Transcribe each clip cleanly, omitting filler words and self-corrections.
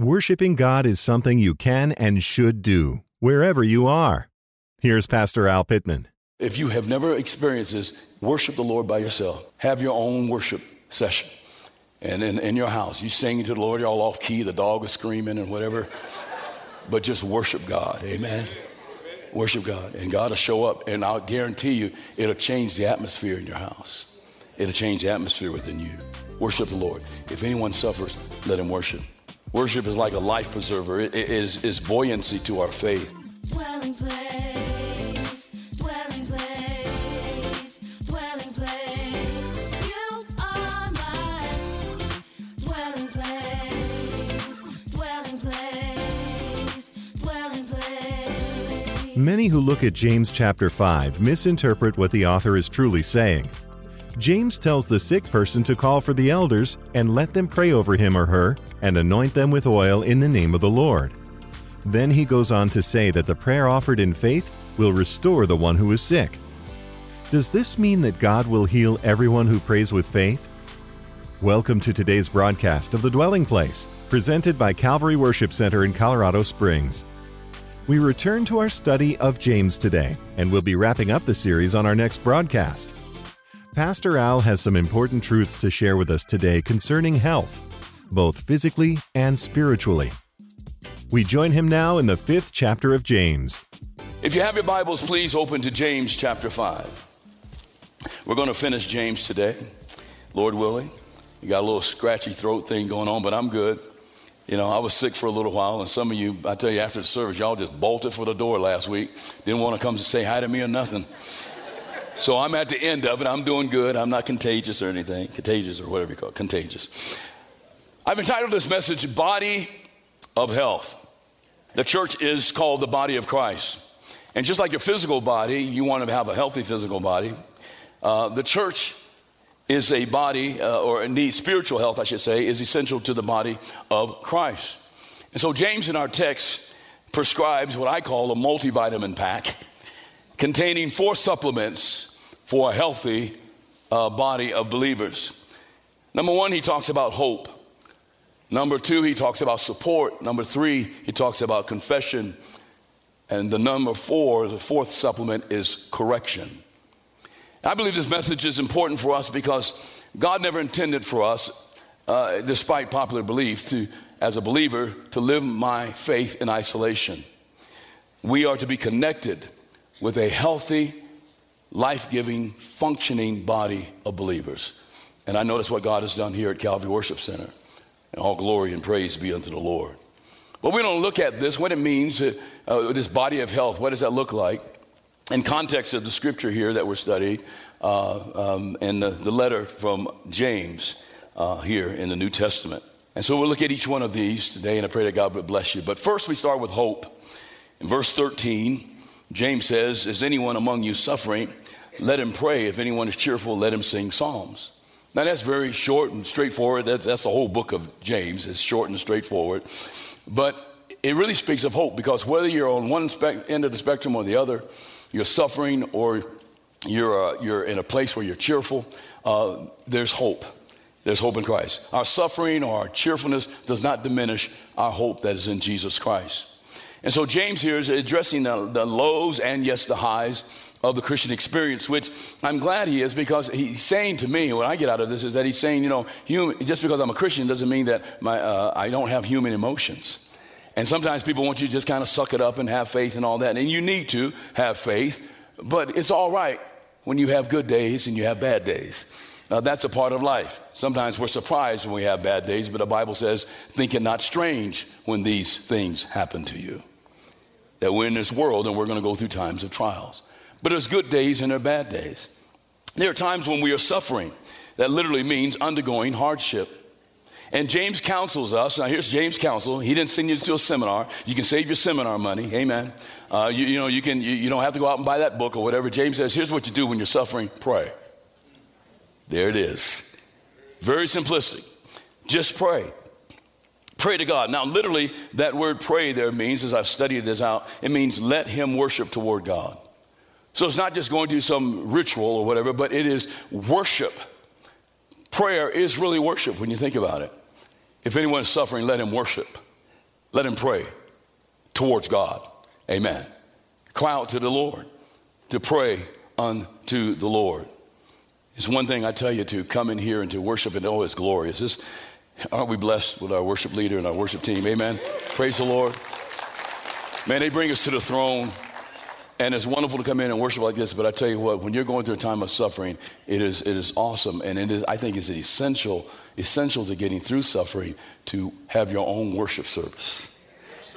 Worshiping God is something you can and should do, wherever you are. Here's Pastor Al Pittman. If you have never experienced this, worship the Lord by yourself. Have your own worship session. And in your house, you sing to the Lord, y'all off key, the dog is screaming and whatever. But just worship God, amen? Worship God, and God will show up, and I'll guarantee you, it'll change the atmosphere in your house. It'll change the atmosphere within you. Worship the Lord. If anyone suffers, let him worship. Worship is like a life preserver. It is buoyancy to our faith. Dwelling place, dwelling place, dwelling place. You are mine. Dwelling place, dwelling place, dwelling place. Many who look at James chapter 5 misinterpret what the author is truly saying. James tells the sick person to call for the elders and let them pray over him or her and anoint them with oil in the name of the Lord. Then he goes on to say that the prayer offered in faith will restore the one who is sick. Does this mean that God will heal everyone who prays with faith? Welcome to today's broadcast of The Dwelling Place, presented by Calvary Worship Center in Colorado Springs. We return to our study of James today, and we'll be wrapping up the series on our next broadcast. Pastor Al has some important truths to share with us today concerning health, both physically and spiritually. We join him now in the 5th chapter of James. If you have your Bibles, please open to James chapter 5. We're going to finish James today, Lord willing. You got a little scratchy throat thing going on, but I'm good. You know, I was sick for a little while, and some of you, I tell you, after the service, y'all just bolted for the door last week. Didn't want to come to say hi to me or nothing. So I'm at the end of it. I'm doing good. I'm not contagious or anything. Contagious or whatever you call it. Contagious. I've entitled this message, Body of Health. The church is called the body of Christ. And just like your physical body, you want to have a healthy physical body. The church is a body, or needs spiritual health, I should say, is essential to the body of Christ. And so James in our text prescribes what I call a multivitamin pack containing 4 supplements for a healthy body of believers. Number 1, he talks about hope. Number 2, he talks about support. Number 3, he talks about confession. And the number 4, the 4th supplement is correction. I believe this message is important for us because God never intended for us, despite popular belief, to, as a believer, to live my faith in isolation. We are to be connected with a healthy, life-giving, functioning body of believers. And I know that's what God has done here at Calvary Worship Center. And all glory and praise be unto the Lord. But we don't look at this, what it means, this body of health, what does that look like? In context of the scripture here that we're studying, and the letter from James here in the New Testament. And so we'll look at each one of these today, and I pray that God would bless you. But first we start with hope. In verse 13, James says, is anyone among you suffering? Let him pray. If anyone is cheerful, let him sing psalms. Now, that's very short and straightforward. That's the whole book of James. It's short and straightforward. But it really speaks of hope, because whether you're on one end of the spectrum or the other, you're suffering or you're in a place where you're cheerful, there's hope. There's hope in Christ. Our suffering or our cheerfulness does not diminish our hope that is in Jesus Christ. And so James here is addressing the lows and, yes, the highs of the Christian experience, which I'm glad he is, because he's saying to me, what I get out of this is that he's saying, you know, just because I'm a Christian doesn't mean that I don't have human emotions. And sometimes people want you to just kind of suck it up and have faith and all that. And you need to have faith, but it's all right when you have good days and you have bad days. Now, that's a part of life. Sometimes we're surprised when we have bad days, but the Bible says, think it not strange when these things happen to you. That we're in this world and we're going to go through times of trials. But there's good days and there are bad days. There are times when we are suffering. That literally means undergoing hardship. And James counsels us. Now, here's James' counsel. He didn't send you to a seminar. You can save your seminar money. Amen. You don't have to go out and buy that book or whatever. James says, here's what you do when you're suffering. Pray. There it is. Very simplistic. Just pray. Pray to God. Now, literally, that word pray there means, as I've studied this out, it means let him worship toward God. So it's not just going to some ritual or whatever, but it is worship. Prayer is really worship when you think about it. If anyone is suffering, let him worship. Let him pray towards God. Amen. Cry out to the Lord, to pray unto the Lord. It's one thing I tell you to come in here and to worship and oh, it's glorious. Aren't we blessed with our worship leader and our worship team? Amen. Praise the Lord. Man, they bring us to the throne. And it's wonderful to come in and worship like this, but I tell you what, when you're going through a time of suffering, it is awesome, and I think it's essential to getting through suffering to have your own worship service.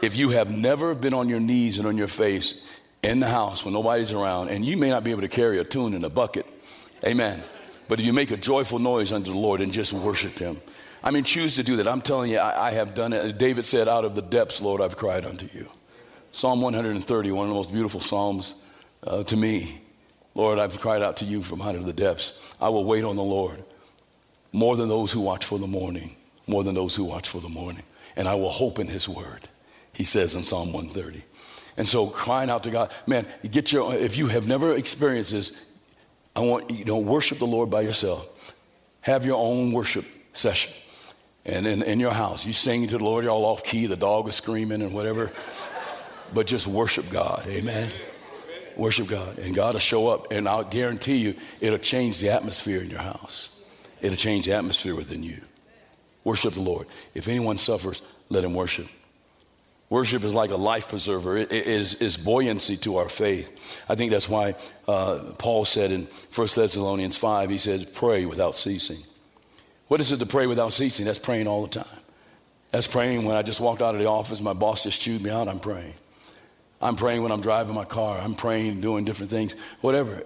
If you have never been on your knees and on your face in the house when nobody's around, and you may not be able to carry a tune in a bucket, amen, but if you make a joyful noise unto the Lord and just worship him, I mean, choose to do that. I'm telling you, I have done it. David said, out of the depths, Lord, I've cried unto you. Psalm 130, one of the most beautiful psalms to me. Lord, I've cried out to you from out of the depths. I will wait on the Lord more than those who watch for the morning, more than those who watch for the morning. And I will hope in his word, he says in Psalm 130. And so crying out to God, man, if you have never experienced this, worship the Lord by yourself. Have your own worship session. And in your house, you sing to the Lord, you're all off key, the dog is screaming and whatever. But just worship God, amen? Worship God, and God will show up, and I'll guarantee you, it'll change the atmosphere in your house. It'll change the atmosphere within you. Worship the Lord. If anyone suffers, let him worship. Worship is like a life preserver. It is buoyancy to our faith. I think that's why Paul said in 1 Thessalonians 5, he said, pray without ceasing. What is it to pray without ceasing? That's praying all the time. That's praying when I just walked out of the office, my boss just chewed me out, I'm praying. I'm praying when I'm driving my car. I'm praying, doing different things, whatever.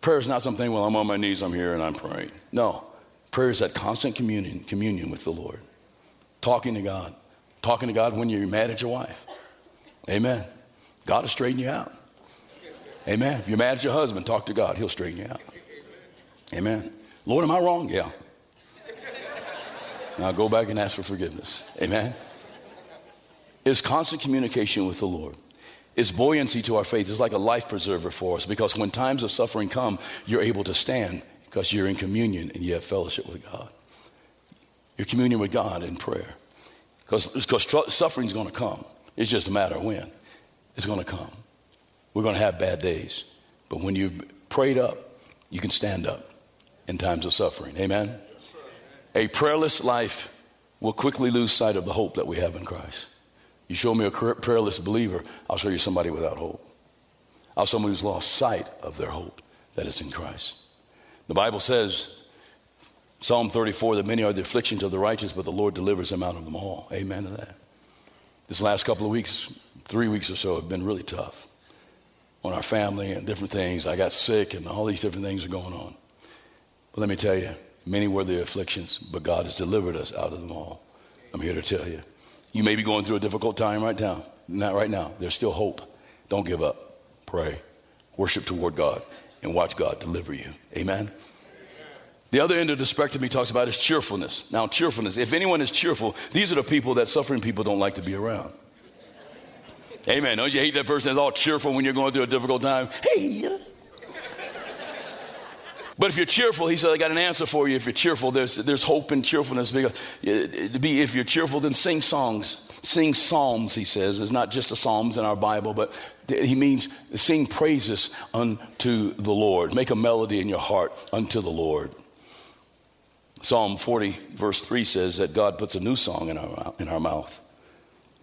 Prayer is not something, well, I'm on my knees, I'm here, and I'm praying. No, prayer is that constant communion with the Lord. Talking to God when you're mad at your wife. Amen. God will straighten you out. Amen. If you're mad at your husband, talk to God. He'll straighten you out. Amen. Lord, am I wrong? Yeah. Now go back and ask for forgiveness. Amen. It's constant communication with the Lord. It's buoyancy to our faith. It's like a life preserver for us because when times of suffering come, you're able to stand because you're in communion and you have fellowship with God. You're communion with God in prayer because suffering's going to come. It's just a matter of when. It's going to come. We're going to have bad days. But when you've prayed up, you can stand up in times of suffering. Amen? Yes, a prayerless life will quickly lose sight of the hope that we have in Christ. You show me a prayerless believer, I'll show you somebody without hope. I'll show somebody who's lost sight of their hope that is in Christ. The Bible says, Psalm 34, that many are the afflictions of the righteous, but the Lord delivers them out of them all. Amen to that. This last couple of weeks, 3 weeks or so, have been really tough on our family and different things. I got sick and all these different things are going on. But let me tell you, many were the afflictions, but God has delivered us out of them all. I'm here to tell you. You may be going through a difficult time right now. Not right now. There's still hope. Don't give up. Pray. Worship toward God and watch God deliver you. Amen? Amen. The other end of the spectrum he talks about is cheerfulness. Now, cheerfulness, if anyone is cheerful, these are the people that suffering people don't like to be around. Amen. Don't you hate that person that's all cheerful when you're going through a difficult time? Hey! But if you're cheerful, he said, I got an answer for you. If you're cheerful, there's hope in cheerfulness. If you're cheerful, then sing songs. Sing psalms, he says. It's not just the psalms in our Bible, but he means sing praises unto the Lord. Make a melody in your heart unto the Lord. Psalm 40, verse 3 says that God puts a new song in our mouth.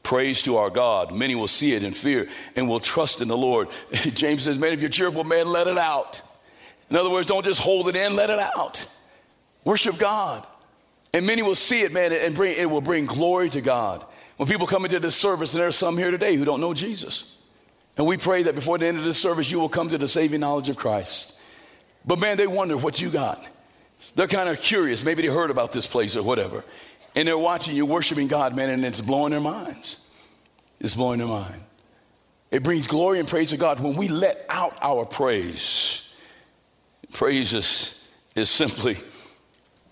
Praise to our God. Many will see it in fear and will trust in the Lord. James says, man, if you're cheerful, man, let it out. In other words, don't just hold it in, let it out. Worship God. And many will see it, man, and it will bring glory to God. When people come into this service, and there's some here today who don't know Jesus. And we pray that before the end of this service, you will come to the saving knowledge of Christ. But man, they wonder what you got. They're kind of curious. Maybe they heard about this place or whatever. And they're watching you worshiping God, man, and it's blowing their minds. It's blowing their mind. It brings glory and praise to God when we let out our praise. Praise is simply,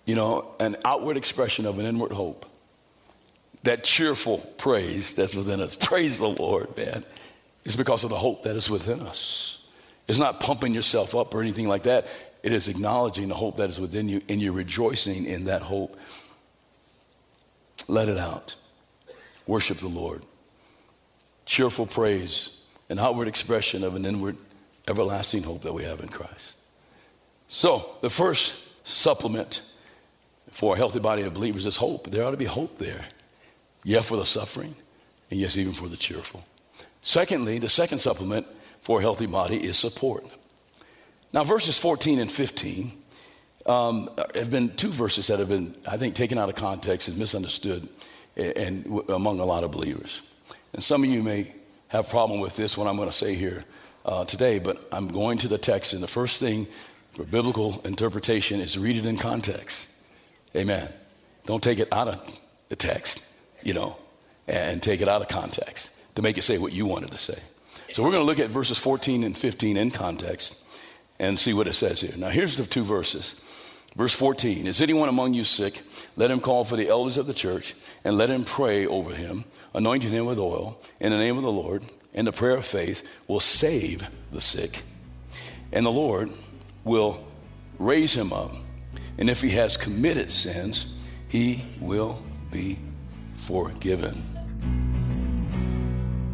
an outward expression of an inward hope. That cheerful praise that's within us. Praise the Lord, man. It's because of the hope that is within us. It's not pumping yourself up or anything like that. It is acknowledging the hope that is within you, and you're rejoicing in that hope. Let it out. worship the Lord. Cheerful praise, an outward expression of an inward everlasting hope that we have in Christ. So the first supplement for a healthy body of believers is hope. There ought to be hope there. Yeah, for the suffering, and yes, even for the cheerful. Secondly, the second supplement for a healthy body is support. Now, verses 14 and 15 have been two verses that have been, I think, taken out of context and misunderstood and among a lot of believers. And some of you may have a problem with this, what I'm going to say here today, but I'm going to the text, and the first thing for biblical interpretation is read it in context. Amen. Don't take it out of the text, you know, and take it out of context to make it say what you wanted to say. So we're going to look at verses 14 and 15 in context and see what it says here. Now, here's the two verses. Verse 14, is anyone among you sick? Let him call for the elders of the church and let him pray over him, anointing him with oil in the name of the Lord. And the prayer of faith will save the sick, and the Lord will raise him up. And if he has committed sins, he will be forgiven.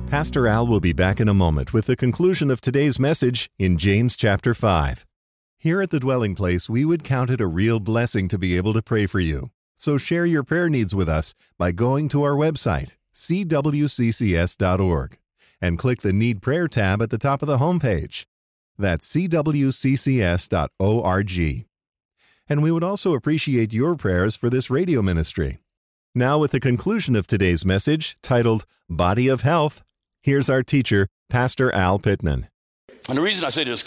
Pastor Al will be back in a moment with the conclusion of today's message in James chapter 5. Here at The Dwelling Place, we would count it a real blessing to be able to pray for you. So share your prayer needs with us by going to our website, cwccs.org, and click the Need Prayer tab at the top of the homepage. That's cwccs.org. And we would also appreciate your prayers for this radio ministry. Now, with the conclusion of today's message, titled Body of Health, here's our teacher, Pastor Al Pittman. And the reason I say there's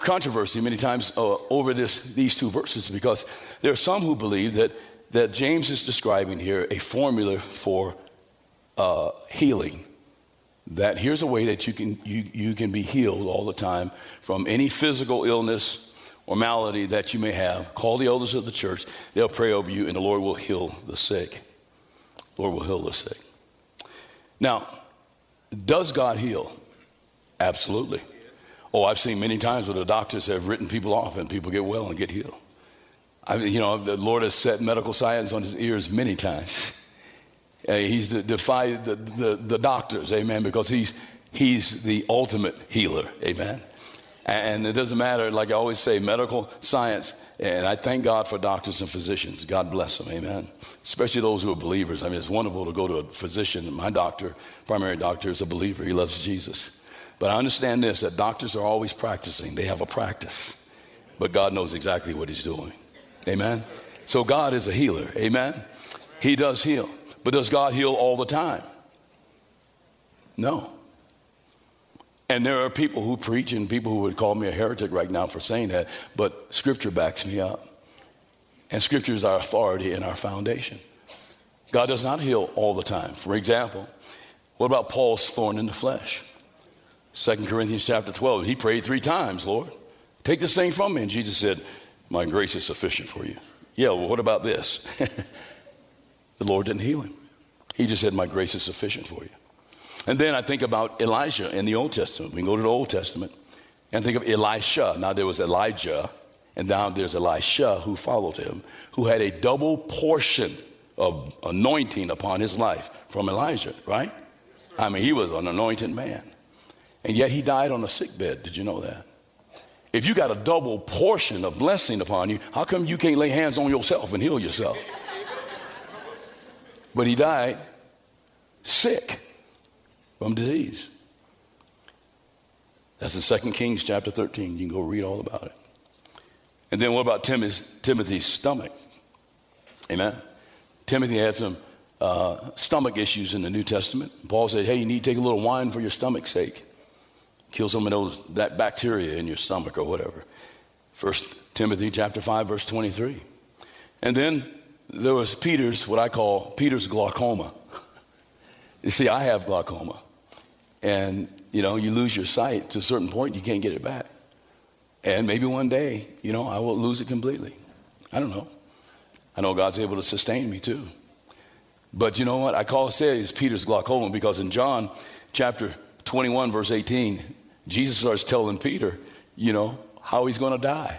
controversy many times over these two verses is because there are some who believe that James is describing here a formula for healing. That here's a way that you can be healed all the time from any physical illness or malady that you may have. Call the elders of the church. They'll pray over you, and the Lord will heal the sick. The Lord will heal the sick. Now, does God heal? Absolutely. Oh, I've seen many times where the doctors have written people off, and people get well and get healed. The Lord has set medical science on his ears many times. He's defied the doctors, amen, because he's the ultimate healer, amen. And it doesn't matter, like I always say, medical science, and I thank God for doctors and physicians. God bless them, amen, especially those who are believers. I mean, it's wonderful to go to a physician. My doctor, primary doctor, is a believer. He loves Jesus. But I understand this, that doctors are always practicing. They have a practice, but God knows exactly what he's doing, amen. So God is a healer, amen. He does heal. But does God heal all the time? No. And there are people who preach and people who would call me a heretic right now for saying that, but Scripture backs me up. And Scripture is our authority and our foundation. God does not heal all the time. For example, what about Paul's thorn in the flesh? 2 Corinthians chapter 12, he prayed 3 times, Lord, take this thing from me. And Jesus said, my grace is sufficient for you. Yeah, well, what about this? The Lord didn't heal him. He just said, my grace is sufficient for you. And then I think about Elijah in the Old Testament. We can go to the Old Testament and think of Elisha. Now there was Elijah, and now there's Elisha who followed him, who had a double portion of anointing upon his life from Elijah, right? Yes, I mean, he was an anointed man. And yet he died on a sickbed. Did you know that? If you got a double portion of blessing upon you, how come you can't lay hands on yourself and heal yourself? But he died sick from disease. That's in 2 Kings chapter 13. You can go read all about it. And then what about Timothy's stomach? Amen. Timothy had some stomach issues in the New Testament. Paul said, hey, you need to take a little wine for your stomach's sake. Kill some of that bacteria in your stomach or whatever. 1 Timothy chapter 5, verse 23. And then there was Peter's, what I call Peter's glaucoma. You see, I have glaucoma. And, you know, you lose your sight to a certain point, you can't get it back. And maybe one day, you know, I will lose it completely. I don't know. I know God's able to sustain me too. But you know what? I call it is Peter's glaucoma because in John chapter 21, verse 18, Jesus starts telling Peter, you know, how he's going to die.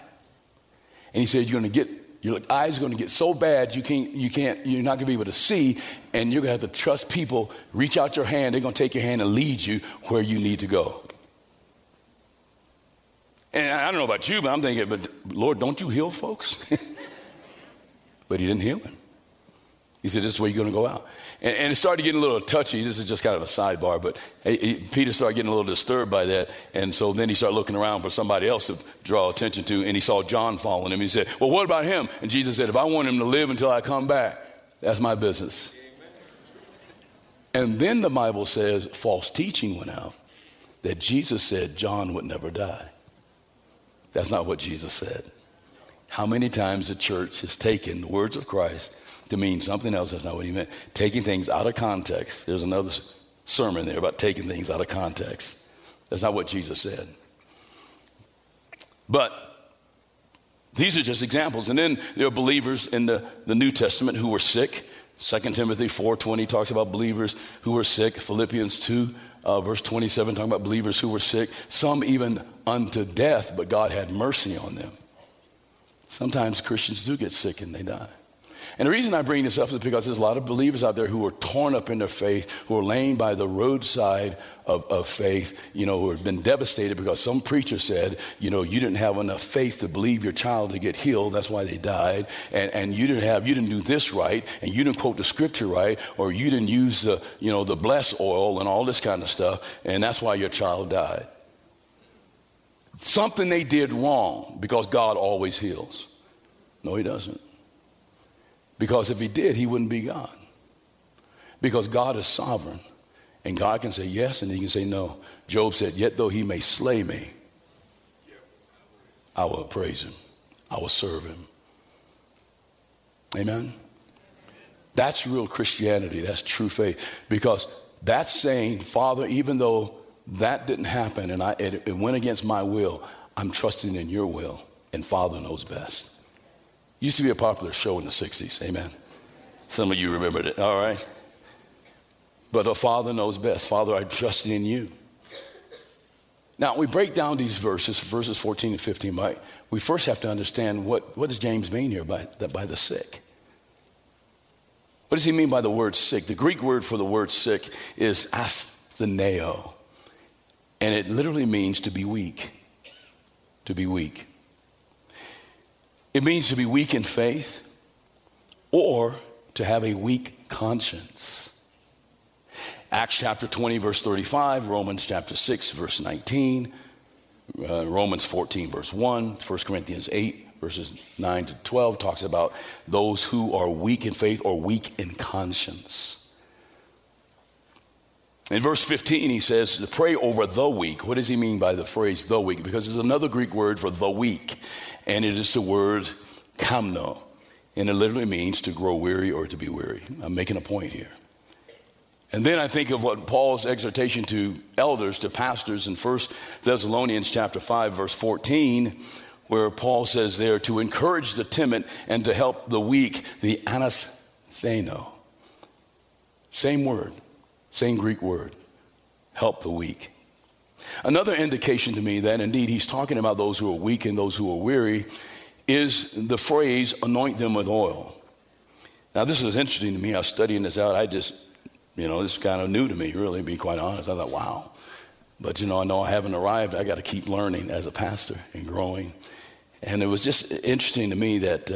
And he said, you're going to get Your eyes are going to get so bad you're not going to be able to see, and you're going to have to trust people. Reach out your hand. They're going to take your hand and lead you where you need to go. And I don't know about you, but I'm thinking, but Lord, don't you heal folks? But he didn't heal him. He said, this is where you're going to go out. And it started getting a little touchy. This is just kind of a sidebar, but Peter started getting a little disturbed by that. And so then he started looking around for somebody else to draw attention to. And he saw John following him. He said, well, what about him? And Jesus said, if I want him to live until I come back, that's my business. Amen. And then the Bible says false teaching went out that Jesus said John would never die. That's not what Jesus said. How many times the church has taken the words of Christ to mean something else? That's not what he meant. Taking things out of context. There's another sermon there about taking things out of context. That's not what Jesus said. But these are just examples. And then there are believers in the New Testament who were sick. 2 Timothy 4:20 talks about believers who were sick. Philippians 2 verse 27 talking about believers who were sick. Some even unto death, but God had mercy on them. Sometimes Christians do get sick and they die. And the reason I bring this up is because there's a lot of believers out there who are torn up in their faith, who are laying by the roadside of faith, who have been devastated because some preacher said, you didn't have enough faith to believe your child to get healed. That's why they died. And you didn't do this right, and you didn't quote the scripture right, or you didn't use the bless oil and all this kind of stuff. And that's why your child died. Something they did wrong, because God always heals. No, he doesn't. Because if he did, he wouldn't be God. Because God is sovereign, and God can say yes, and he can say no. Job said, yet though he may slay me, I will praise him. I will serve him. Amen? That's real Christianity. That's true faith. Because that's saying, Father, even though that didn't happen, and it went against my will, I'm trusting in your will, and Father knows best. Used to be a popular show in the 60s, amen? Some of you remembered it, all right? But the Father knows best. Father, I trust in you. Now, we break down these verses 14 and 15, Mike. We first have to understand what does James mean here by the sick? What does he mean by the word sick? The Greek word for the word sick is astheneo. And it literally means to be weak. To be weak. It means to be weak in faith or to have a weak conscience. Acts chapter 20, verse 35, Romans chapter 6, verse 19, Romans 14, verse 1, 1 Corinthians 8, verses 9 to 12 talks about those who are weak in faith or weak in conscience. In verse 15, he says to pray over the weak. What does he mean by the phrase the weak? Because there's another Greek word for the weak, and it is the word kamno, and it literally means to grow weary or to be weary. I'm making a point here. And then I think of what Paul's exhortation to elders, to pastors in 1 Thessalonians chapter 5, verse 14, where Paul says there to encourage the timid and to help the weak, the anastheno. Same word. Same Greek word, help the weak. Another indication to me that indeed he's talking about those who are weak and those who are weary is the phrase, anoint them with oil. Now, this is interesting to me. I was studying this out. This is kind of new to me, really, to be quite honest. I thought, wow. But, I know I haven't arrived. I got to keep learning as a pastor and growing. And it was just interesting to me that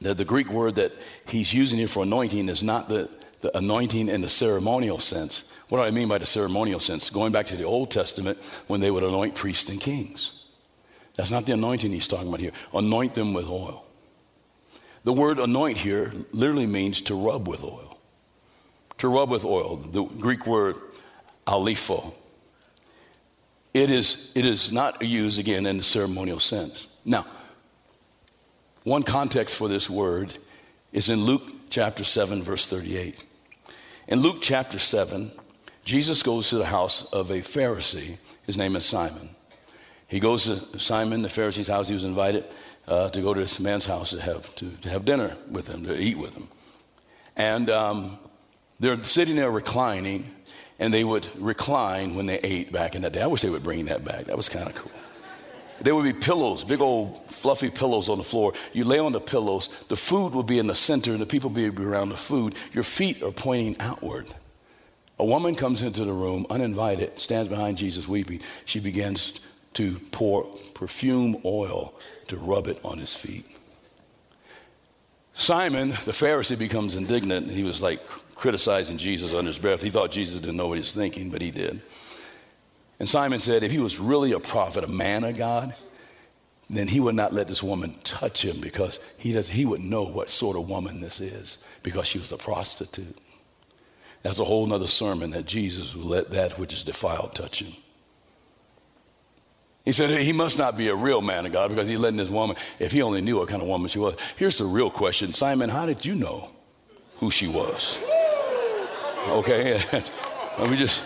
the Greek word that he's using here for anointing is not the anointing in the ceremonial sense. What do I mean by the ceremonial sense? Going back to the Old Testament when they would anoint priests and kings. That's not the anointing he's talking about here. Anoint them with oil. The word anoint here literally means to rub with oil. To rub with oil. The Greek word alipho. It is not used again in the ceremonial sense. Now, one context for this word is in Luke chapter 7, verse 38. In Luke chapter 7, Jesus goes to the house of a Pharisee. His name is Simon. He goes to Simon, the Pharisee's house. He was invited to go to this man's house to have dinner with him, to eat with him. And they're sitting there reclining, and they would recline when they ate back in that day. I wish they would bring that back. That was kind of cool. There would be pillows, big old fluffy pillows on the floor. You lay on the pillows. The food would be in the center and the people would be around the food. Your feet are pointing outward. A woman comes into the room uninvited, stands behind Jesus weeping. She begins to pour perfume oil to rub it on his feet. Simon, the Pharisee, becomes indignant. He was like criticizing Jesus under his breath. He thought Jesus didn't know what he was thinking, but he did. And Simon said, if he was really a prophet, a man of God, then he would not let this woman touch him, because he would know what sort of woman this is, because she was a prostitute. That's a whole other sermon, that Jesus would let that which is defiled touch him. He said he must not be a real man of God, because he's letting this woman, if he only knew what kind of woman she was. Here's the real question. Simon, how did you know who she was? Okay, we just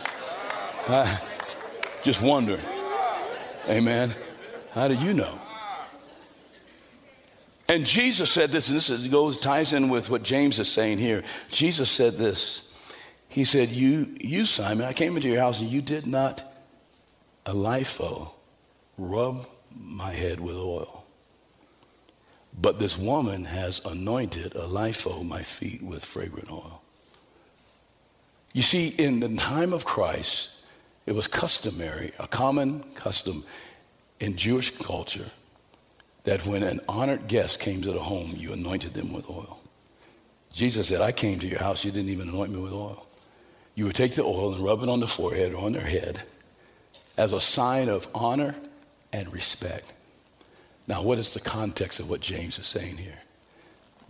wonder. Amen. How do you know? And Jesus said this, and ties in with what James is saying here. Jesus said this. He said, you Simon, I came into your house and you did not alipho, rub my head with oil. But this woman has anointed alipho, my feet, with fragrant oil. You see, in the time of Christ, it was customary, a common custom in Jewish culture, that when an honored guest came to the home, you anointed them with oil. Jesus said, I came to your house, you didn't even anoint me with oil. You would take the oil and rub it on the forehead or on their head as a sign of honor and respect. Now, what is the context of what James is saying here?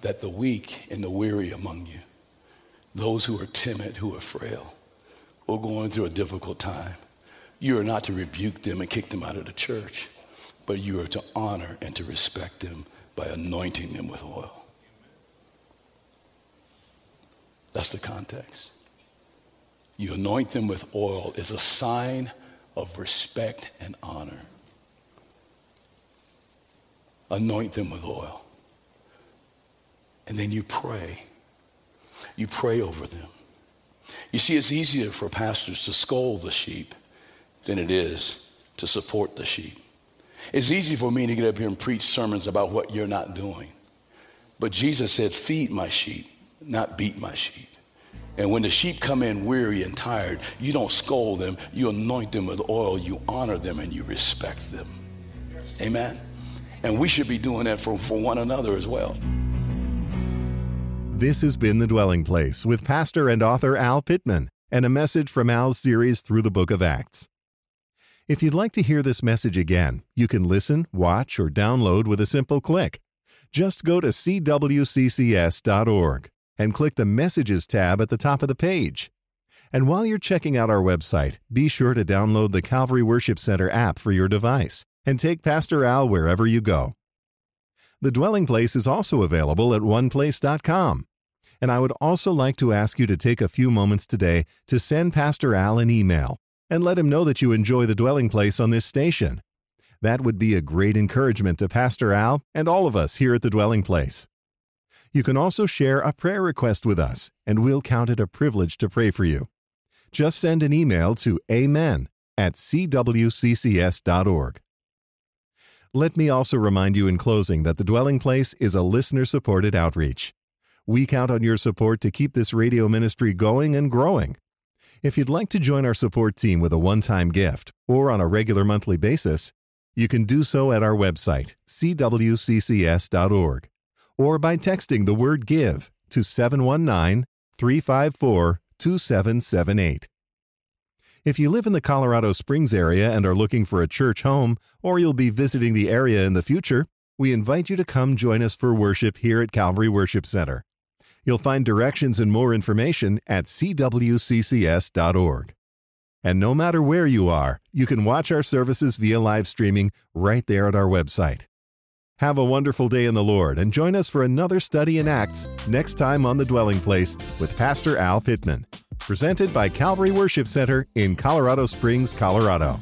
That the weak and the weary among you, those who are timid, who are frail, who are going through a difficult time, you are not to rebuke them and kick them out of the church, but you are to honor and to respect them by anointing them with oil. That's the context. You anoint them with oil is a sign of respect and honor. Anoint them with oil. And then you pray. You pray over them. You see, it's easier for pastors to scold the sheep than it is to support the sheep. It's easy for me to get up here and preach sermons about what you're not doing. But Jesus said, feed my sheep, not beat my sheep. And when the sheep come in weary and tired, you don't scold them. You anoint them with oil. You honor them and you respect them. Amen. And we should be doing that for one another as well. This has been The Dwelling Place with pastor and author Al Pittman, and a message from Al's series through the book of Acts. If you'd like to hear this message again, you can listen, watch, or download with a simple click. Just go to cwccs.org and click the Messages tab at the top of the page. And while you're checking out our website, be sure to download the Calvary Worship Center app for your device and take Pastor Al wherever you go. The Dwelling Place is also available at oneplace.com. And I would also like to ask you to take a few moments today to send Pastor Al an email and let him know that you enjoy The Dwelling Place on this station. That would be a great encouragement to Pastor Al and all of us here at The Dwelling Place. You can also share a prayer request with us, and we'll count it a privilege to pray for you. Just send an email to amen@cwccs.org. Let me also remind you in closing that The Dwelling Place is a listener-supported outreach. We count on your support to keep this radio ministry going and growing. If you'd like to join our support team with a one-time gift or on a regular monthly basis, you can do so at our website, cwccs.org, or by texting the word GIVE to 719-354-2778. If you live in the Colorado Springs area and are looking for a church home, or you'll be visiting the area in the future, we invite you to come join us for worship here at Calvary Worship Center. You'll find directions and more information at cwccs.org. And no matter where you are, you can watch our services via live streaming right there at our website. Have a wonderful day in the Lord, and join us for another study in Acts next time on The Dwelling Place with Pastor Al Pittman. Presented by Calvary Worship Center in Colorado Springs, Colorado.